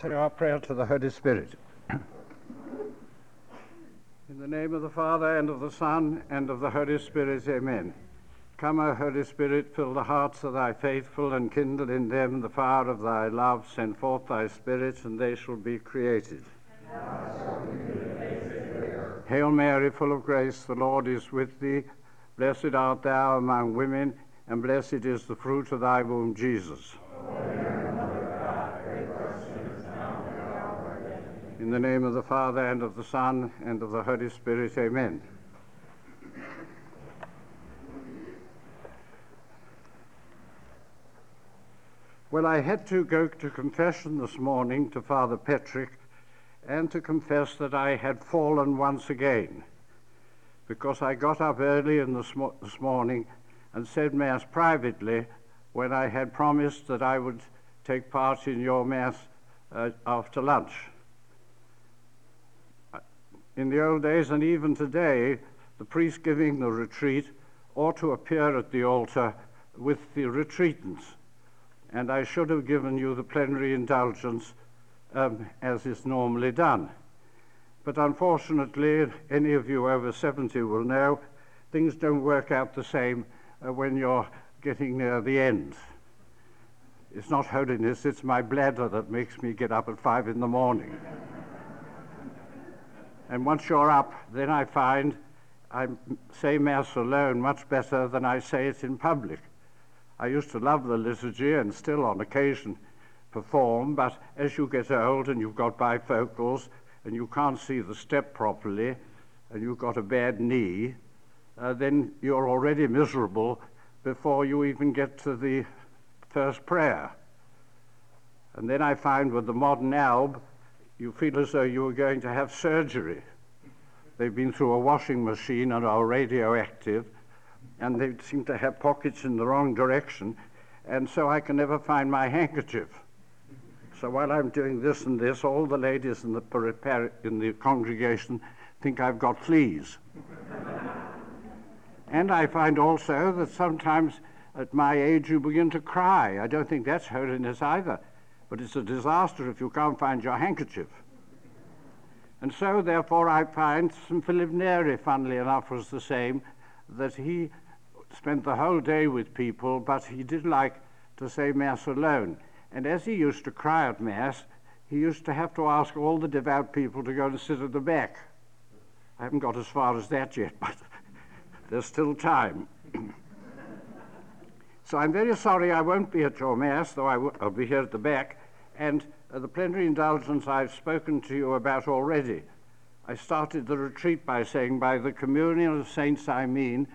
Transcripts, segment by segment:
We'll say our prayer to the Holy Spirit. In the name of the Father, and of the Son, and of the Holy Spirit, amen. Come, O Holy Spirit, fill the hearts of thy faithful, and kindle in them the fire of thy love. Send forth thy Spirit, and they shall be created. Hail Mary, full of grace, the Lord is with thee. Blessed art thou among women, and blessed is the fruit of thy womb, Jesus. In the name of the Father, and of the Son, and of the Holy Spirit, amen. Well, I had to go to confession this morning to Father Patrick, and to confess that I had fallen once again, because I got up early in this morning and said Mass privately when I had promised that I would take part in your Mass after lunch. In the old days, and even today, the priest giving the retreat ought to appear at the altar with the retreatants, and I should have given you the plenary indulgence as is normally done. But unfortunately, any of you over 70 will know, things don't work out the same when you're getting near the end. It's not holiness, it's my bladder that makes me get up at 5 a.m. And once you're up, then I find I say Mass alone much better than I say it in public. I used to love the liturgy and still on occasion perform, but as you get old and you've got bifocals and you can't see the step properly and you've got a bad knee, then you're already miserable before you even get to the first prayer. And then I find with the modern alb, you feel as though you were going to have surgery. They've been through a washing machine and are radioactive, and they seem to have pockets in the wrong direction, and so I can never find my handkerchief. So while I'm doing this and this, all the ladies in the congregation think I've got fleas. And I find also that sometimes at my age you begin to cry. I don't think that's holiness either, but it's a disaster if you can't find your handkerchief. And so therefore I find St. Philip Neri, funnily enough, was the same, that he spent the whole day with people, but he did like to say Mass alone. And as he used to cry at Mass, he used to have to ask all the devout people to go and sit at the back. I haven't got as far as that yet, but there's still time. So I'm very sorry I won't be at your Mass, though I'll be here at the back, and the plenary indulgence I've spoken to you about already. I started the retreat by saying, by the communion of saints I mean,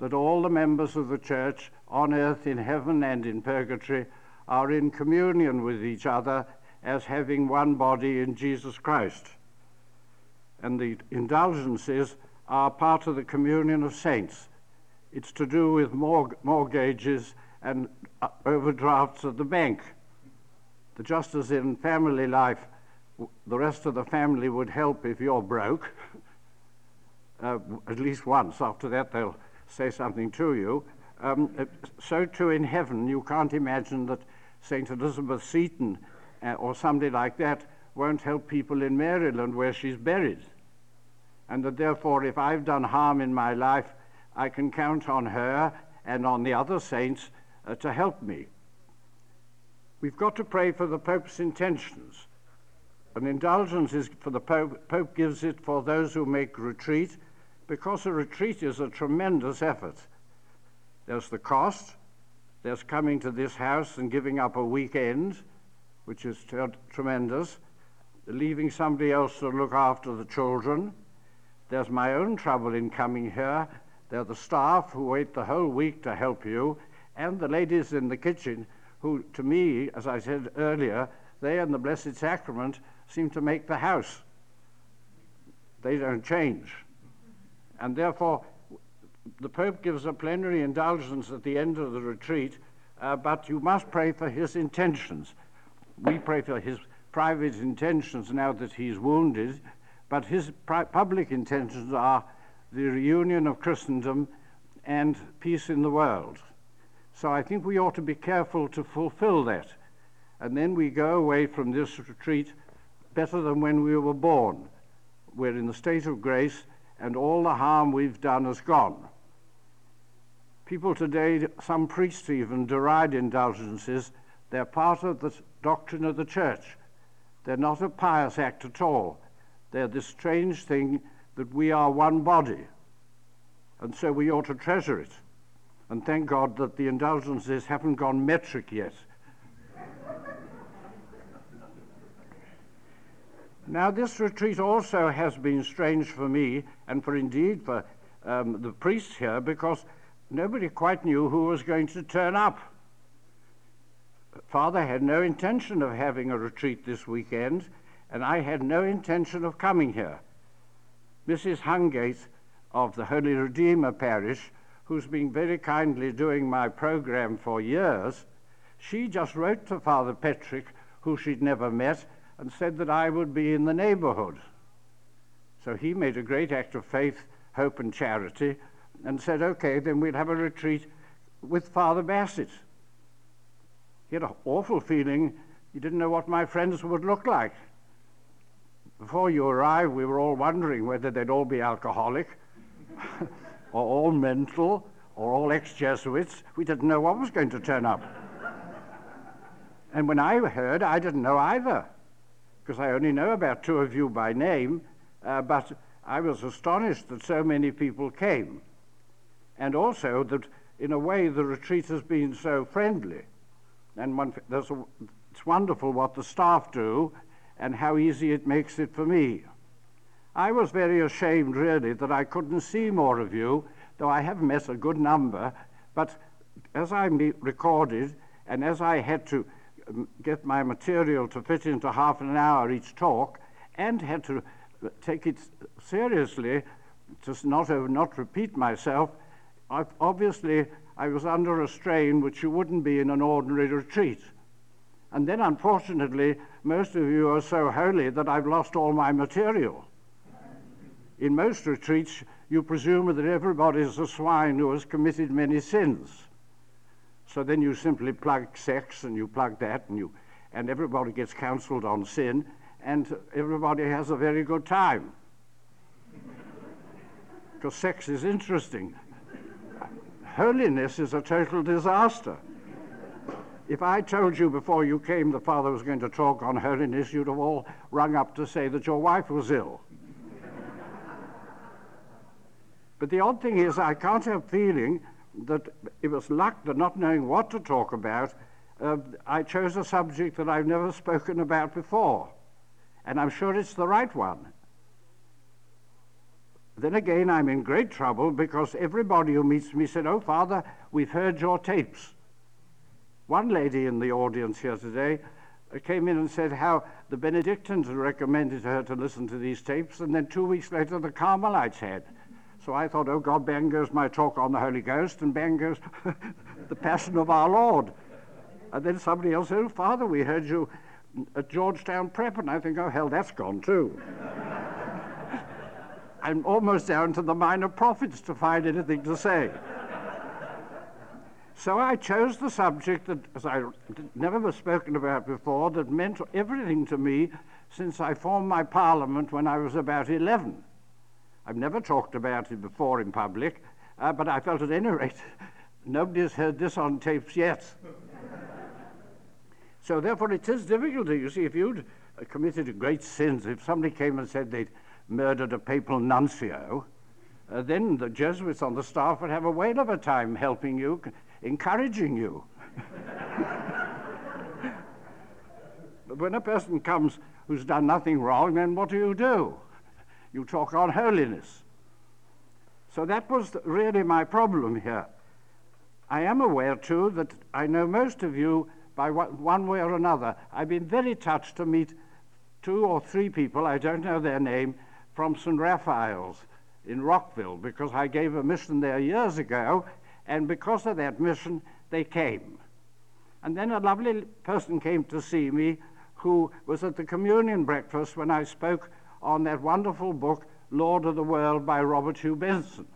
that all the members of the Church on earth, in heaven and in purgatory, are in communion with each other as having one body in Jesus Christ. And the indulgences are part of the communion of saints. It's to do with mortgages and overdrafts at the bank. Just as in family life, the rest of the family would help if you're broke, at least once. After that, they'll say something to you. So too in heaven, you can't imagine that St. Elizabeth Seton or somebody like that won't help people in Maryland where she's buried. And that therefore, if I've done harm in my life, I can count on her and on the other saints to help me. We've got to pray for the Pope's intentions. An indulgence is for the Pope. Pope gives it for those who make retreat, because a retreat is a tremendous effort. There's the cost, there's coming to this house and giving up a weekend, which is tremendous, leaving somebody else to look after the children. There's my own trouble in coming here. There are the staff who wait the whole week to help you, and the ladies in the kitchen who, to me, as I said earlier, they and the Blessed Sacrament seem to make the house. They don't change. And therefore, the Pope gives a plenary indulgence at the end of the retreat, but you must pray for his intentions. We pray for his private intentions now that he's wounded, but his public intentions are the reunion of Christendom and peace in the world. So I think we ought to be careful to fulfill that. And then we go away from this retreat better than when we were born. We're in the state of grace, and all the harm we've done is gone. People today, some priests even, deride indulgences. They're part of the doctrine of the church. They're not a pious act at all. They're this strange thing that we are one body, and so we ought to treasure it. And thank God that the indulgences haven't gone metric yet. Now, this retreat also has been strange for me, and for indeed for the priests here, because nobody quite knew who was going to turn up. Father had no intention of having a retreat this weekend, and I had no intention of coming here. Mrs. Hungate of the Holy Redeemer Parish, who's been very kindly doing my program for years, she just wrote to Father Patrick, who she'd never met, and said that I would be in the neighborhood. So he made a great act of faith, hope, and charity, and said, okay, then we'd have a retreat with Father Bassett. He had an awful feeling. He didn't know what my friends would look like. Before you arrived, we were all wondering whether they'd all be alcoholic, or all mental, or all ex-Jesuits. We didn't know what was going to turn up. And when I heard, I didn't know either, because I only know about two of you by name, but I was astonished that so many people came. And also that, in a way, the retreat has been so friendly. And it's wonderful what the staff do and how easy it makes it for me. I was very ashamed, really, that I couldn't see more of you, though I have met a good number. But as I recorded, and as I had to get my material to fit into half an hour each talk, and had to take it seriously, to not repeat myself, obviously I was under a strain which you wouldn't be in an ordinary retreat. And then, unfortunately, most of you are so holy that I've lost all my material. In most retreats, you presume that everybody's a swine who has committed many sins. So then you simply plug sex, and you plug that, and everybody gets counseled on sin, and everybody has a very good time. Because sex is interesting. Holiness is a total disaster. If I told you before you came the Father was going to talk on holiness, you'd have all rung up to say that your wife was ill. But the odd thing is, I can't help feeling that it was luck that, not knowing what to talk about, I chose a subject that I've never spoken about before. And I'm sure it's the right one. Then again, I'm in great trouble, because everybody who meets me said, oh, Father, we've heard your tapes. One lady in the audience here today came in and said how the Benedictines had recommended her to listen to these tapes, and then 2 weeks later the Carmelites had. So I thought, oh God, bang goes my talk on the Holy Ghost, and bang goes the Passion of our Lord. And then somebody else said, oh, Father, we heard you at Georgetown Prep, and I think, oh, hell, that's gone too. I'm almost down to the minor prophets to find anything to say. So I chose the subject that, as I never was spoken about before, that meant everything to me since I formed my parliament when I was about 11. I've never talked about it before in public, but I felt, at any rate, nobody's heard this on tapes yet. So therefore it is difficult. You see, if you'd committed great sins, if somebody came and said they'd murdered a papal nuncio, then the Jesuits on the staff would have a whale of a time helping you, encouraging you. But when a person comes who's done nothing wrong, then what do? You talk on holiness. So that was really my problem here. I am aware, too, that I know most of you by one way or another. I've been very touched to meet 2 or 3 people, I don't know their name, from St. Raphael's in Rockville, because I gave a mission there years ago, and because of that mission, they came. And then a lovely person came to see me who was at the communion breakfast when I spoke on that wonderful book, Lord of the World, by Robert Hugh Benson.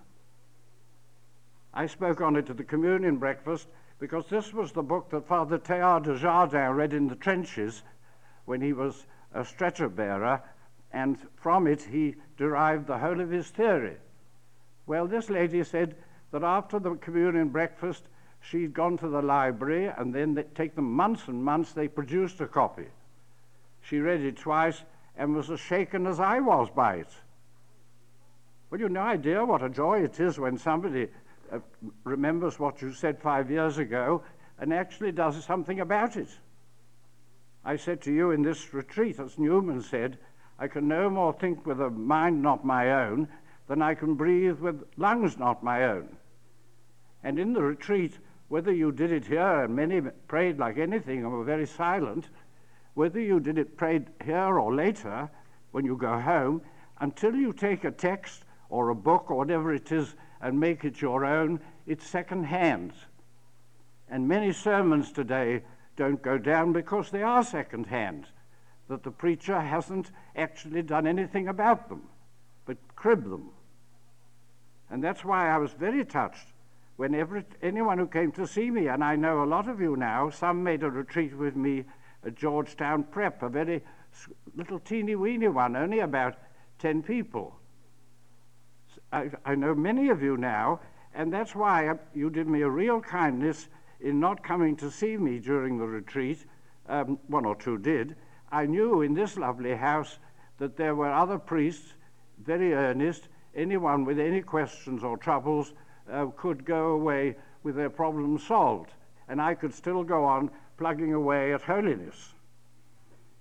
I spoke on it at the communion breakfast, because this was the book that Father Teilhard de Jardin read in the trenches when he was a stretcher bearer, and from it he derived the whole of his theory. Well, this lady said that after the communion breakfast, she'd gone to the library, and then it took them months and months, they produced a copy. She read it twice and was as shaken as I was by it. Well, you've no idea what a joy it is when somebody remembers what you said 5 years ago and actually does something about it. I said to you in this retreat, as Newman said, I can no more think with a mind not my own than I can breathe with lungs not my own. And in the retreat, whether you did it here, and many prayed like anything and were very silent, whether you did it prayed here or later, when you go home, until you take a text or a book or whatever it is and make it your own, it's second hand. And many sermons today don't go down because they are second hand, that the preacher hasn't actually done anything about them, but cribbed them. And that's why I was very touched when anyone who came to see me, and I know a lot of you now, some made a retreat with me at Georgetown Prep, a very little teeny-weeny one, only about 10 people. I know many of you now, and that's why you did me a real kindness in not coming to see me during the retreat. One or two did. I knew in this lovely house that there were other priests, very earnest. Anyone with any questions or troubles could go away with their problem solved, and I could still go on plugging away at holiness.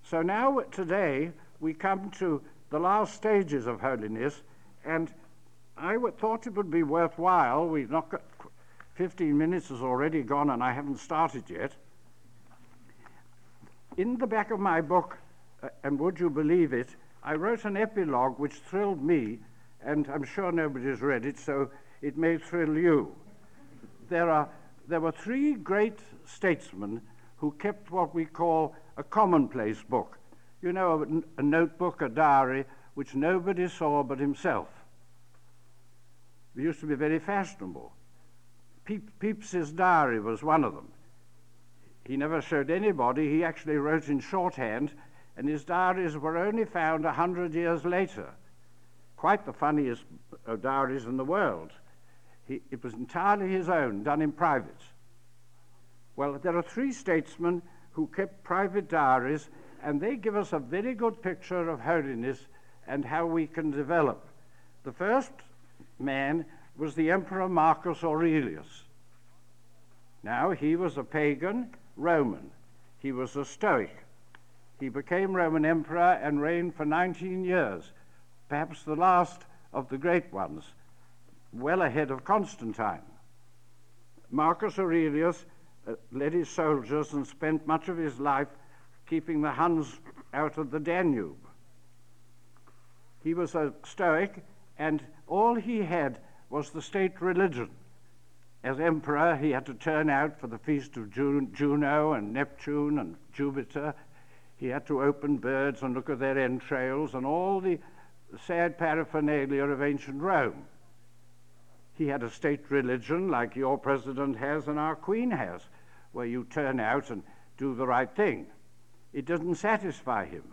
So now, today, we come to the last stages of holiness, and I thought it would be worthwhile. We've not got 15 minutes has already gone, and I haven't started yet. In the back of my book, and would you believe it, I wrote an epilogue which thrilled me, and I'm sure nobody's read it, so it may thrill you. There were three great statesmen who kept what we call a commonplace book. You know, a notebook, a diary, which nobody saw but himself. It used to be very fashionable. Pepys's diary was one of them. He never showed anybody. He actually wrote in shorthand, and his diaries were only found 100 years later. Quite the funniest diaries in the world. It was entirely his own, done in private. Well, there are three statesmen who kept private diaries, and they give us a very good picture of holiness and how we can develop. The first man was the Emperor Marcus Aurelius. Now, he was a pagan Roman. He was a Stoic. He became Roman emperor and reigned for 19 years. Perhaps the last of the great ones, well ahead of Constantine. Marcus Aurelius led his soldiers and spent much of his life keeping the Huns out of the Danube. He was a Stoic, and all he had was the state religion. As emperor, he had to turn out for the feast of Juno and Neptune and Jupiter. He had to open birds and look at their entrails and all the sad paraphernalia of ancient Rome. He had a state religion like your president has and our queen has, where you turn out and do the right thing. It doesn't satisfy him.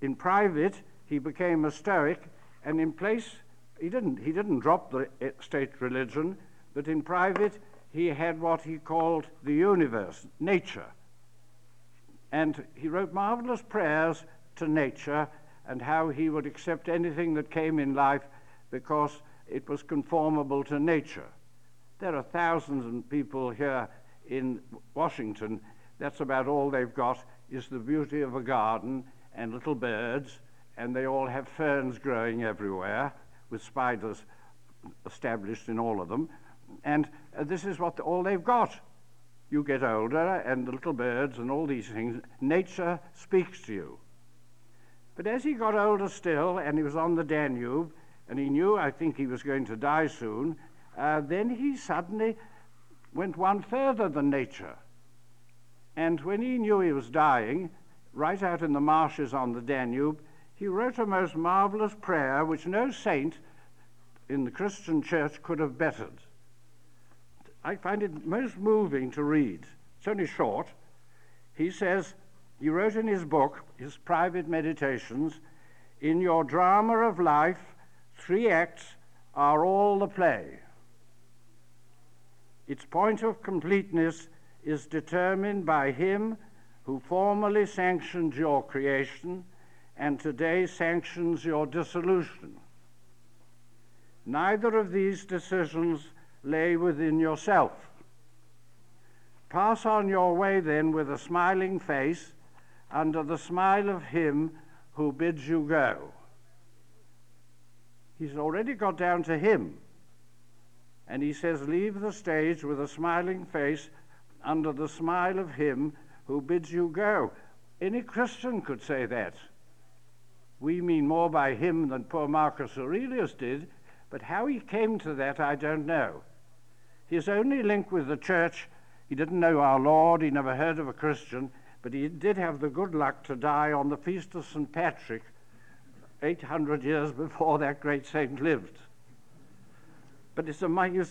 In private, he became a Stoic, and in place, he didn't drop the state religion, but in private, he had what he called the universe, nature. And he wrote marvelous prayers to nature and how he would accept anything that came in life because it was conformable to nature. There are thousands of people here in Washington. That's about all they've got is the beauty of a garden and little birds, and they all have ferns growing everywhere with spiders established in all of them. And this is what all they've got. You get older and the little birds and all these things. Nature speaks to you. But as he got older still, and he was on the Danube, and he knew, I think, he was going to die soon, then he suddenly went one further than nature. And when he knew he was dying, right out in the marshes on the Danube, he wrote a most marvelous prayer which no saint in the Christian church could have bettered. I find it most moving to read. It's only short. He says, he wrote in his book, his private meditations, "In your drama of life, 3 acts are all the play. Its point of completeness is determined by him who formerly sanctioned your creation and today sanctions your dissolution. Neither of these decisions lay within yourself. Pass on your way then with a smiling face under the smile of him who bids you go." He's already got down to him. And he says, leave the stage with a smiling face under the smile of him who bids you go. Any Christian could say that. We mean more by him than poor Marcus Aurelius did, but how he came to that, I don't know. His only link with the church, he didn't know our Lord, he never heard of a Christian, but he did have the good luck to die on the feast of St. Patrick, 800 years before that great saint lived. But he's a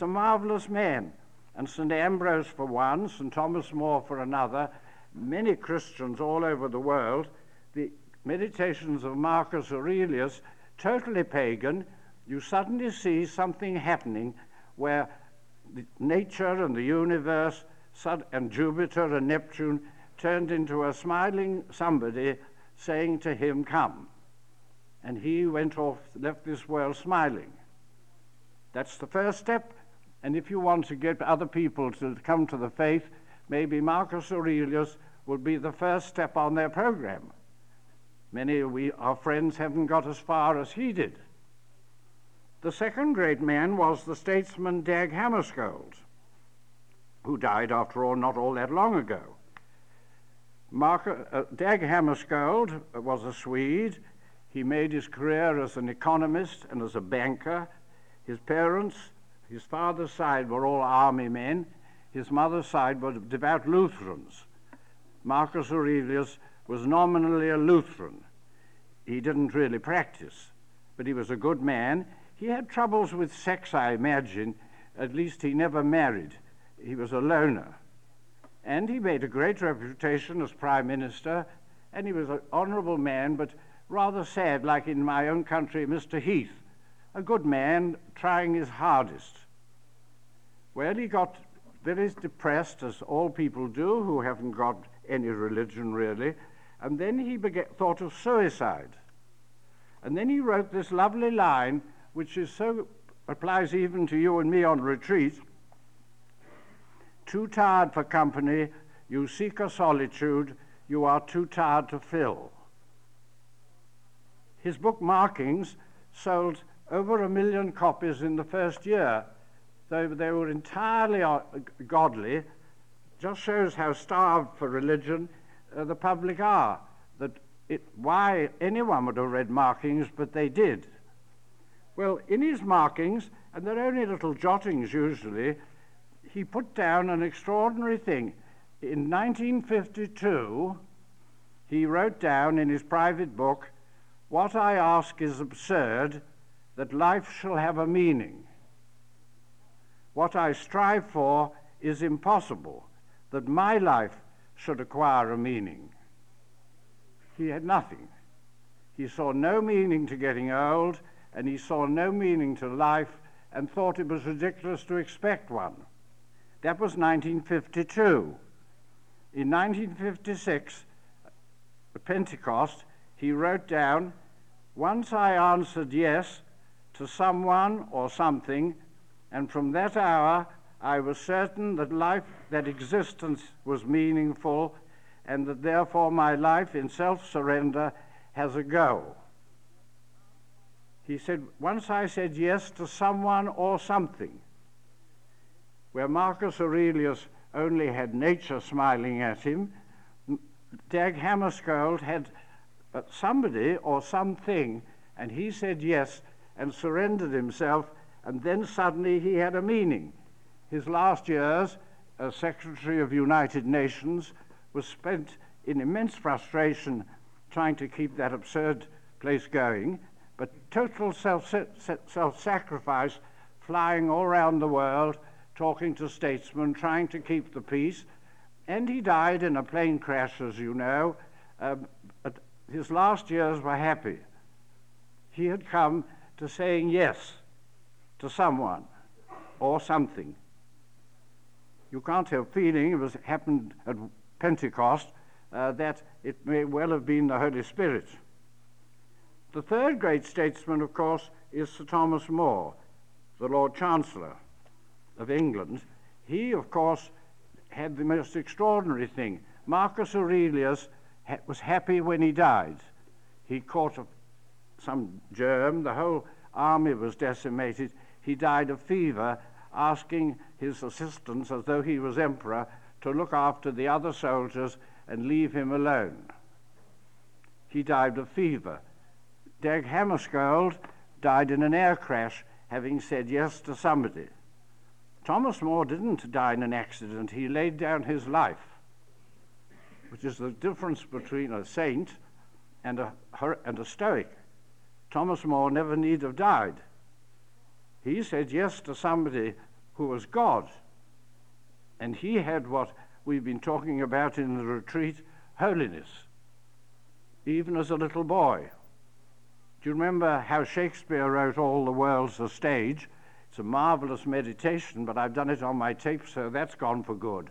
marvelous man. And St. Ambrose for one, St. Thomas More for another, many Christians all over the world. The meditations of Marcus Aurelius, totally pagan, you suddenly see something happening where nature and the universe and Jupiter and Neptune turned into a smiling somebody saying to him, come. And he went off, left this world smiling. That's the first step. And if you want to get other people to come to the faith, maybe Marcus Aurelius would be the first step on their program. Many of our friends haven't got as far as he did. The second great man was the statesman Dag Hammarskjöld, who died, after all, not all that long ago. Dag Hammarskjöld was a Swede. He made his career as an economist and as a banker. His parents, his father's side, were all army men. His mother's side were devout Lutherans. Marcus Aurelius was nominally a Lutheran. He didn't really practice, but he was a good man. He had troubles with sex, I imagine. At least he never married. He was a loner. And he made a great reputation as prime minister, and he was an honorable man, but rather sad, like in my own country, Mr. Heath. A good man trying his hardest. Well, he got very depressed, as all people do who haven't got any religion really, and then he thought of suicide. And then he wrote this lovely line, which is so applies even to you and me on retreat. Too tired for company, you seek a solitude you are too tired to fill. His book Markings sold over 1 million copies in the first year, though they were entirely godly. Just shows how starved for religion the public are, why anyone would have read Markings, but they did. Well, in his Markings, and they're only little jottings usually, he put down an extraordinary thing. In 1952, he wrote down in his private book, "What I ask is absurd, that life shall have a meaning. What I strive for is impossible, that my life should acquire a meaning." He had nothing. He saw no meaning to getting old, and he saw no meaning to life, and thought it was ridiculous to expect one. That was 1952. In 1956, at Pentecost, he wrote down, "Once I answered yes to someone or something, and from that hour I was certain that life, that existence was meaningful, and that therefore my life in self-surrender has a go." He said, once I said yes to someone or something. Where Marcus Aurelius only had nature smiling at him, Dag Hammarskjöld had somebody or something, and he said yes and surrendered himself, and then suddenly he had a meaning. His last years as Secretary of United Nations was spent in immense frustration trying to keep that absurd place going, but total self-sacrifice, flying all around the world talking to statesmen, trying to keep the peace. And he died in a plane crash, as you know. His last years were happy. He had come to saying yes to someone or something. You can't help feeling, it happened at Pentecost, that it may well have been the Holy Spirit. The third great statesman, of course, is Sir Thomas More, the Lord Chancellor of England. He, of course, had the most extraordinary thing. Marcus Aurelius was happy when he died. He caught some germ, the whole army was decimated. He died of fever, asking his assistants, as though he was emperor, to look after the other soldiers and leave him alone. He died of fever. Dag Hammarskjöld died in an air crash, having said yes to somebody. Thomas More didn't die in an accident. He laid down his life, which is the difference between a saint and a stoic. Thomas More never need have died. He said yes to somebody who was God. And he had what we've been talking about in the retreat, holiness, even as a little boy. Do you remember how Shakespeare wrote All the World's a Stage? It's a marvelous meditation, but I've done it on my tape, so that's gone for good.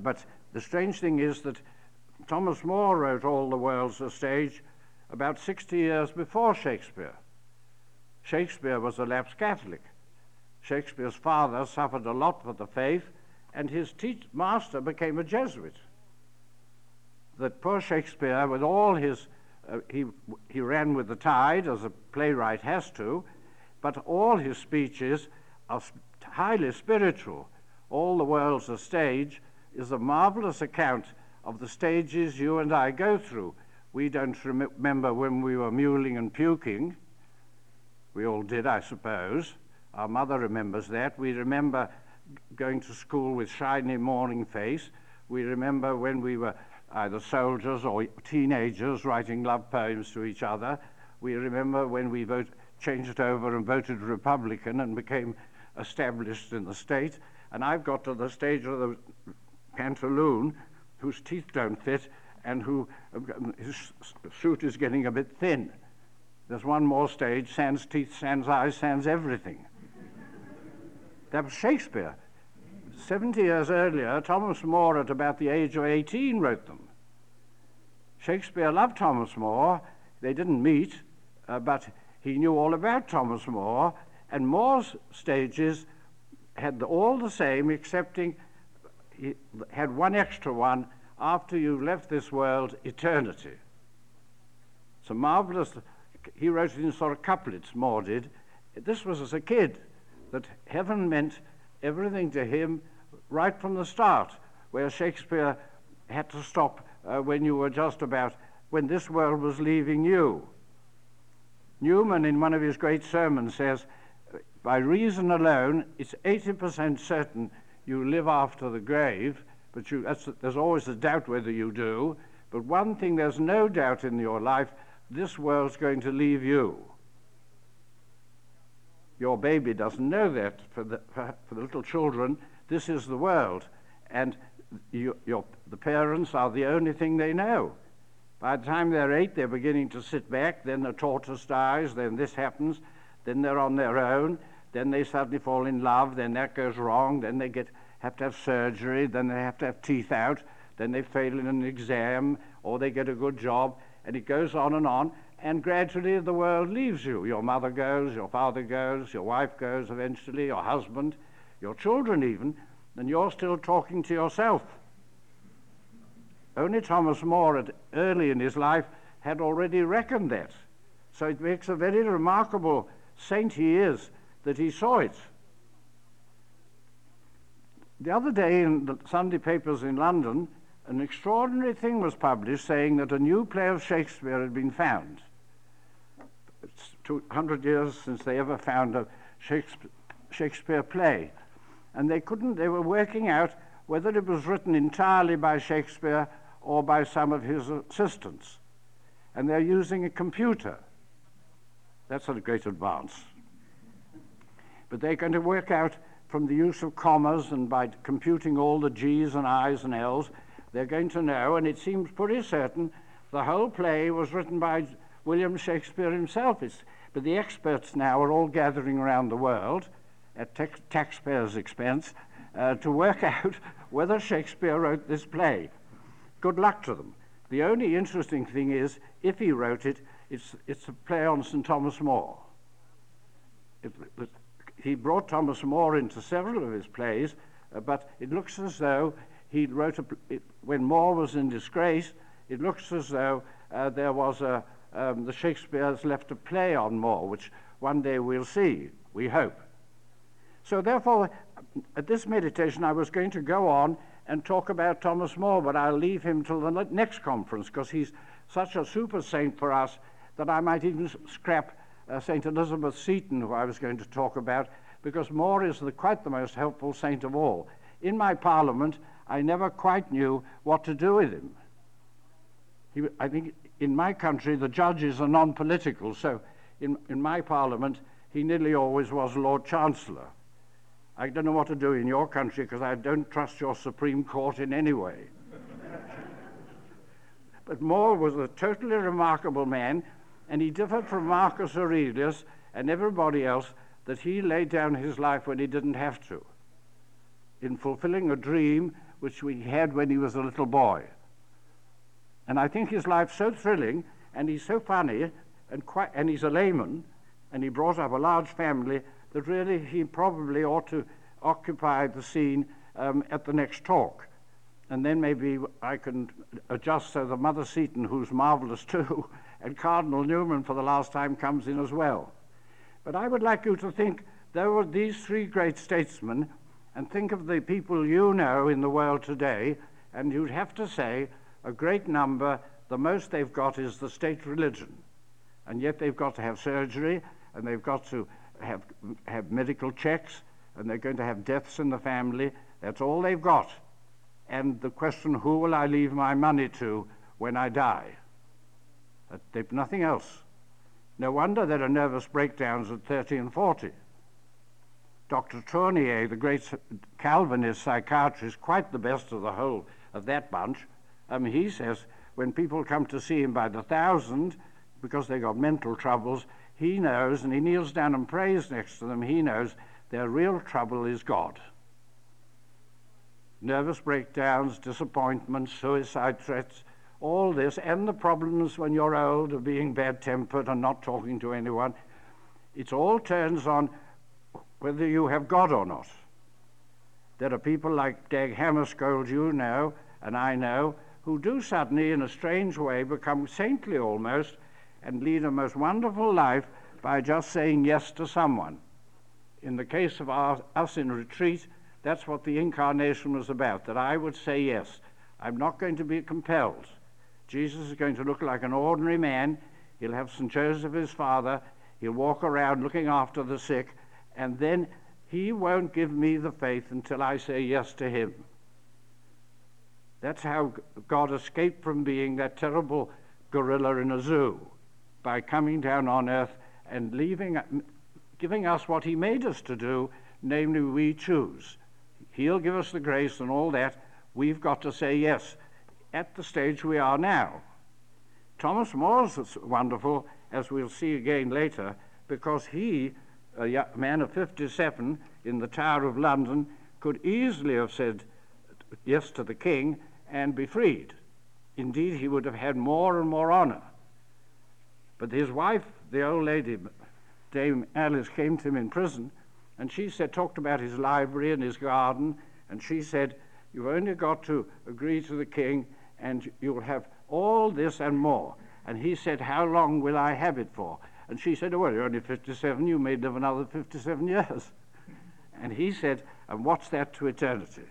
But the strange thing is that Thomas More wrote All the World's a Stage about 60 years before Shakespeare. Shakespeare was a lapsed Catholic. Shakespeare's father suffered a lot for the faith, and his master became a Jesuit. That poor Shakespeare, with all his... he ran with the tide, as a playwright has to, but all his speeches are highly spiritual. All the World's a Stage is a marvelous account of the stages you and I go through. We don't remember when we were mewling and puking. We all did, I suppose. Our mother remembers that. We remember going to school with shiny morning face. We remember when we were either soldiers or teenagers writing love poems to each other. We remember when we changed over and voted Republican and became established in the state. And I've got to the stage of the pantaloon whose teeth don't fit and who his suit is getting a bit thin. There's one more stage, sans teeth, sans eyes, sans everything. That was Shakespeare. 70 years earlier, Thomas More, at about the age of 18, wrote them. Shakespeare loved Thomas More. They didn't meet, but he knew all about Thomas More, and More's stages had all the same, excepting he had one extra one: after you left this world, eternity. It's a marvelous... He wrote it in sort of couplets, More did. This was as a kid, that heaven meant everything to him right from the start, where Shakespeare had to stop when this world was leaving you. Newman, in one of his great sermons, says, by reason alone, it's 80% certain you live after the grave, but there's always a doubt whether you do, but one thing there's no doubt in your life: this world's going to leave you. Your baby doesn't know that. For the little children, this is the world, and the parents are the only thing they know. By the time they're 8, they're beginning to sit back, then the tortoise dies, then this happens, then they're on their own, then they suddenly fall in love, then that goes wrong, then they have to have surgery, then they have to have teeth out, then they fail in an exam, or they get a good job. And it goes on, and gradually the world leaves you. Your mother goes, your father goes, your wife goes eventually, your husband, your children even, and you're still talking to yourself. Only Thomas More, early in his life, had already reckoned that. So it makes a very remarkable saint he is, that he saw it. The other day in the Sunday papers in London, an extraordinary thing was published saying that a new play of Shakespeare had been found. It's 200 years since they ever found a Shakespeare play. And they were working out whether it was written entirely by Shakespeare or by some of his assistants. And they're using a computer. That's a great advance. But they're going to work out from the use of commas and by computing all the G's and I's and L's, they're going to know, and it seems pretty certain, the whole play was written by William Shakespeare himself. But the experts now are all gathering around the world at taxpayers' expense to work out whether Shakespeare wrote this play. Good luck to them. The only interesting thing is, if he wrote it, it's a play on Sir Thomas More. He brought Thomas More into several of his plays, but it looks as though he wrote when More was in disgrace, it looks as though there was the Shakespeare's left a play on More, which one day we'll see, we hope. So therefore, at this meditation, I was going to go on and talk about Thomas More, but I'll leave him till the next conference, because he's such a super saint for us that I might even scrap St. Elizabeth Seton, who I was going to talk about, because More is quite the most helpful saint of all. In my parliament, I never quite knew what to do with him. I think in my country, the judges are non-political, so in my parliament, he nearly always was Lord Chancellor. I don't know what to do in your country, because I don't trust your Supreme Court in any way. But More was a totally remarkable man, and he differed from Marcus Aurelius and everybody else that he laid down his life when he didn't have to, in fulfilling a dream which we had when he was a little boy. And I think his life's so thrilling, and he's so funny, and he's a layman, and he brought up a large family, that really he probably ought to occupy the scene at the next talk. And then maybe I can adjust so that Mother Seton, who's marvelous too, and Cardinal Newman for the last time comes in as well. But I would like you to think there were these three great statesmen, and think of the people you know in the world today, and you'd have to say a great number, the most they've got is the state religion. And yet they've got to have surgery, and they've got to have medical checks, and they're going to have deaths in the family. That's all they've got. And the question, who will I leave my money to when I die? They've nothing else. No wonder there are nervous breakdowns at 30 and 40. Dr. Tournier, the great Calvinist psychiatrist, quite the best of the whole of that bunch, he says when people come to see him by the thousand because they got mental troubles, he knows, and he kneels down and prays next to them, he knows their real trouble is God. Nervous breakdowns, disappointments, suicide threats, all this, and the problems when you're old of being bad-tempered and not talking to anyone, it all turns on whether you have God or not. There are people like Dag Hammarskjöld, you know, and I know, who do suddenly, in a strange way, become saintly almost, and lead a most wonderful life by just saying yes to someone. In the case of us in retreat, that's what the incarnation was about, that I would say yes. I'm not going to be compelled. Jesus is going to look like an ordinary man. He'll have St. Joseph, his father. He'll walk around looking after the sick. And then he won't give me the faith until I say yes to him. That's how God escaped from being that terrible gorilla in a zoo, by coming down on earth and giving us what he made us to do, namely we choose. He'll give us the grace and all that. We've got to say yes at the stage we are now. Thomas More's wonderful, as we'll see again later, because he, a man of 57 in the Tower of London, could easily have said yes to the king and be freed. Indeed, he would have had more and more honor. But his wife, the old lady, Dame Alice, came to him in prison, and she said, talked about his library and his garden, and she said, you've only got to agree to the king, and you'll have all this and more. And he said, how long will I have it for? And she said, oh, well, you're only 57, you may live another 57 years. And he said, and what's that to eternity?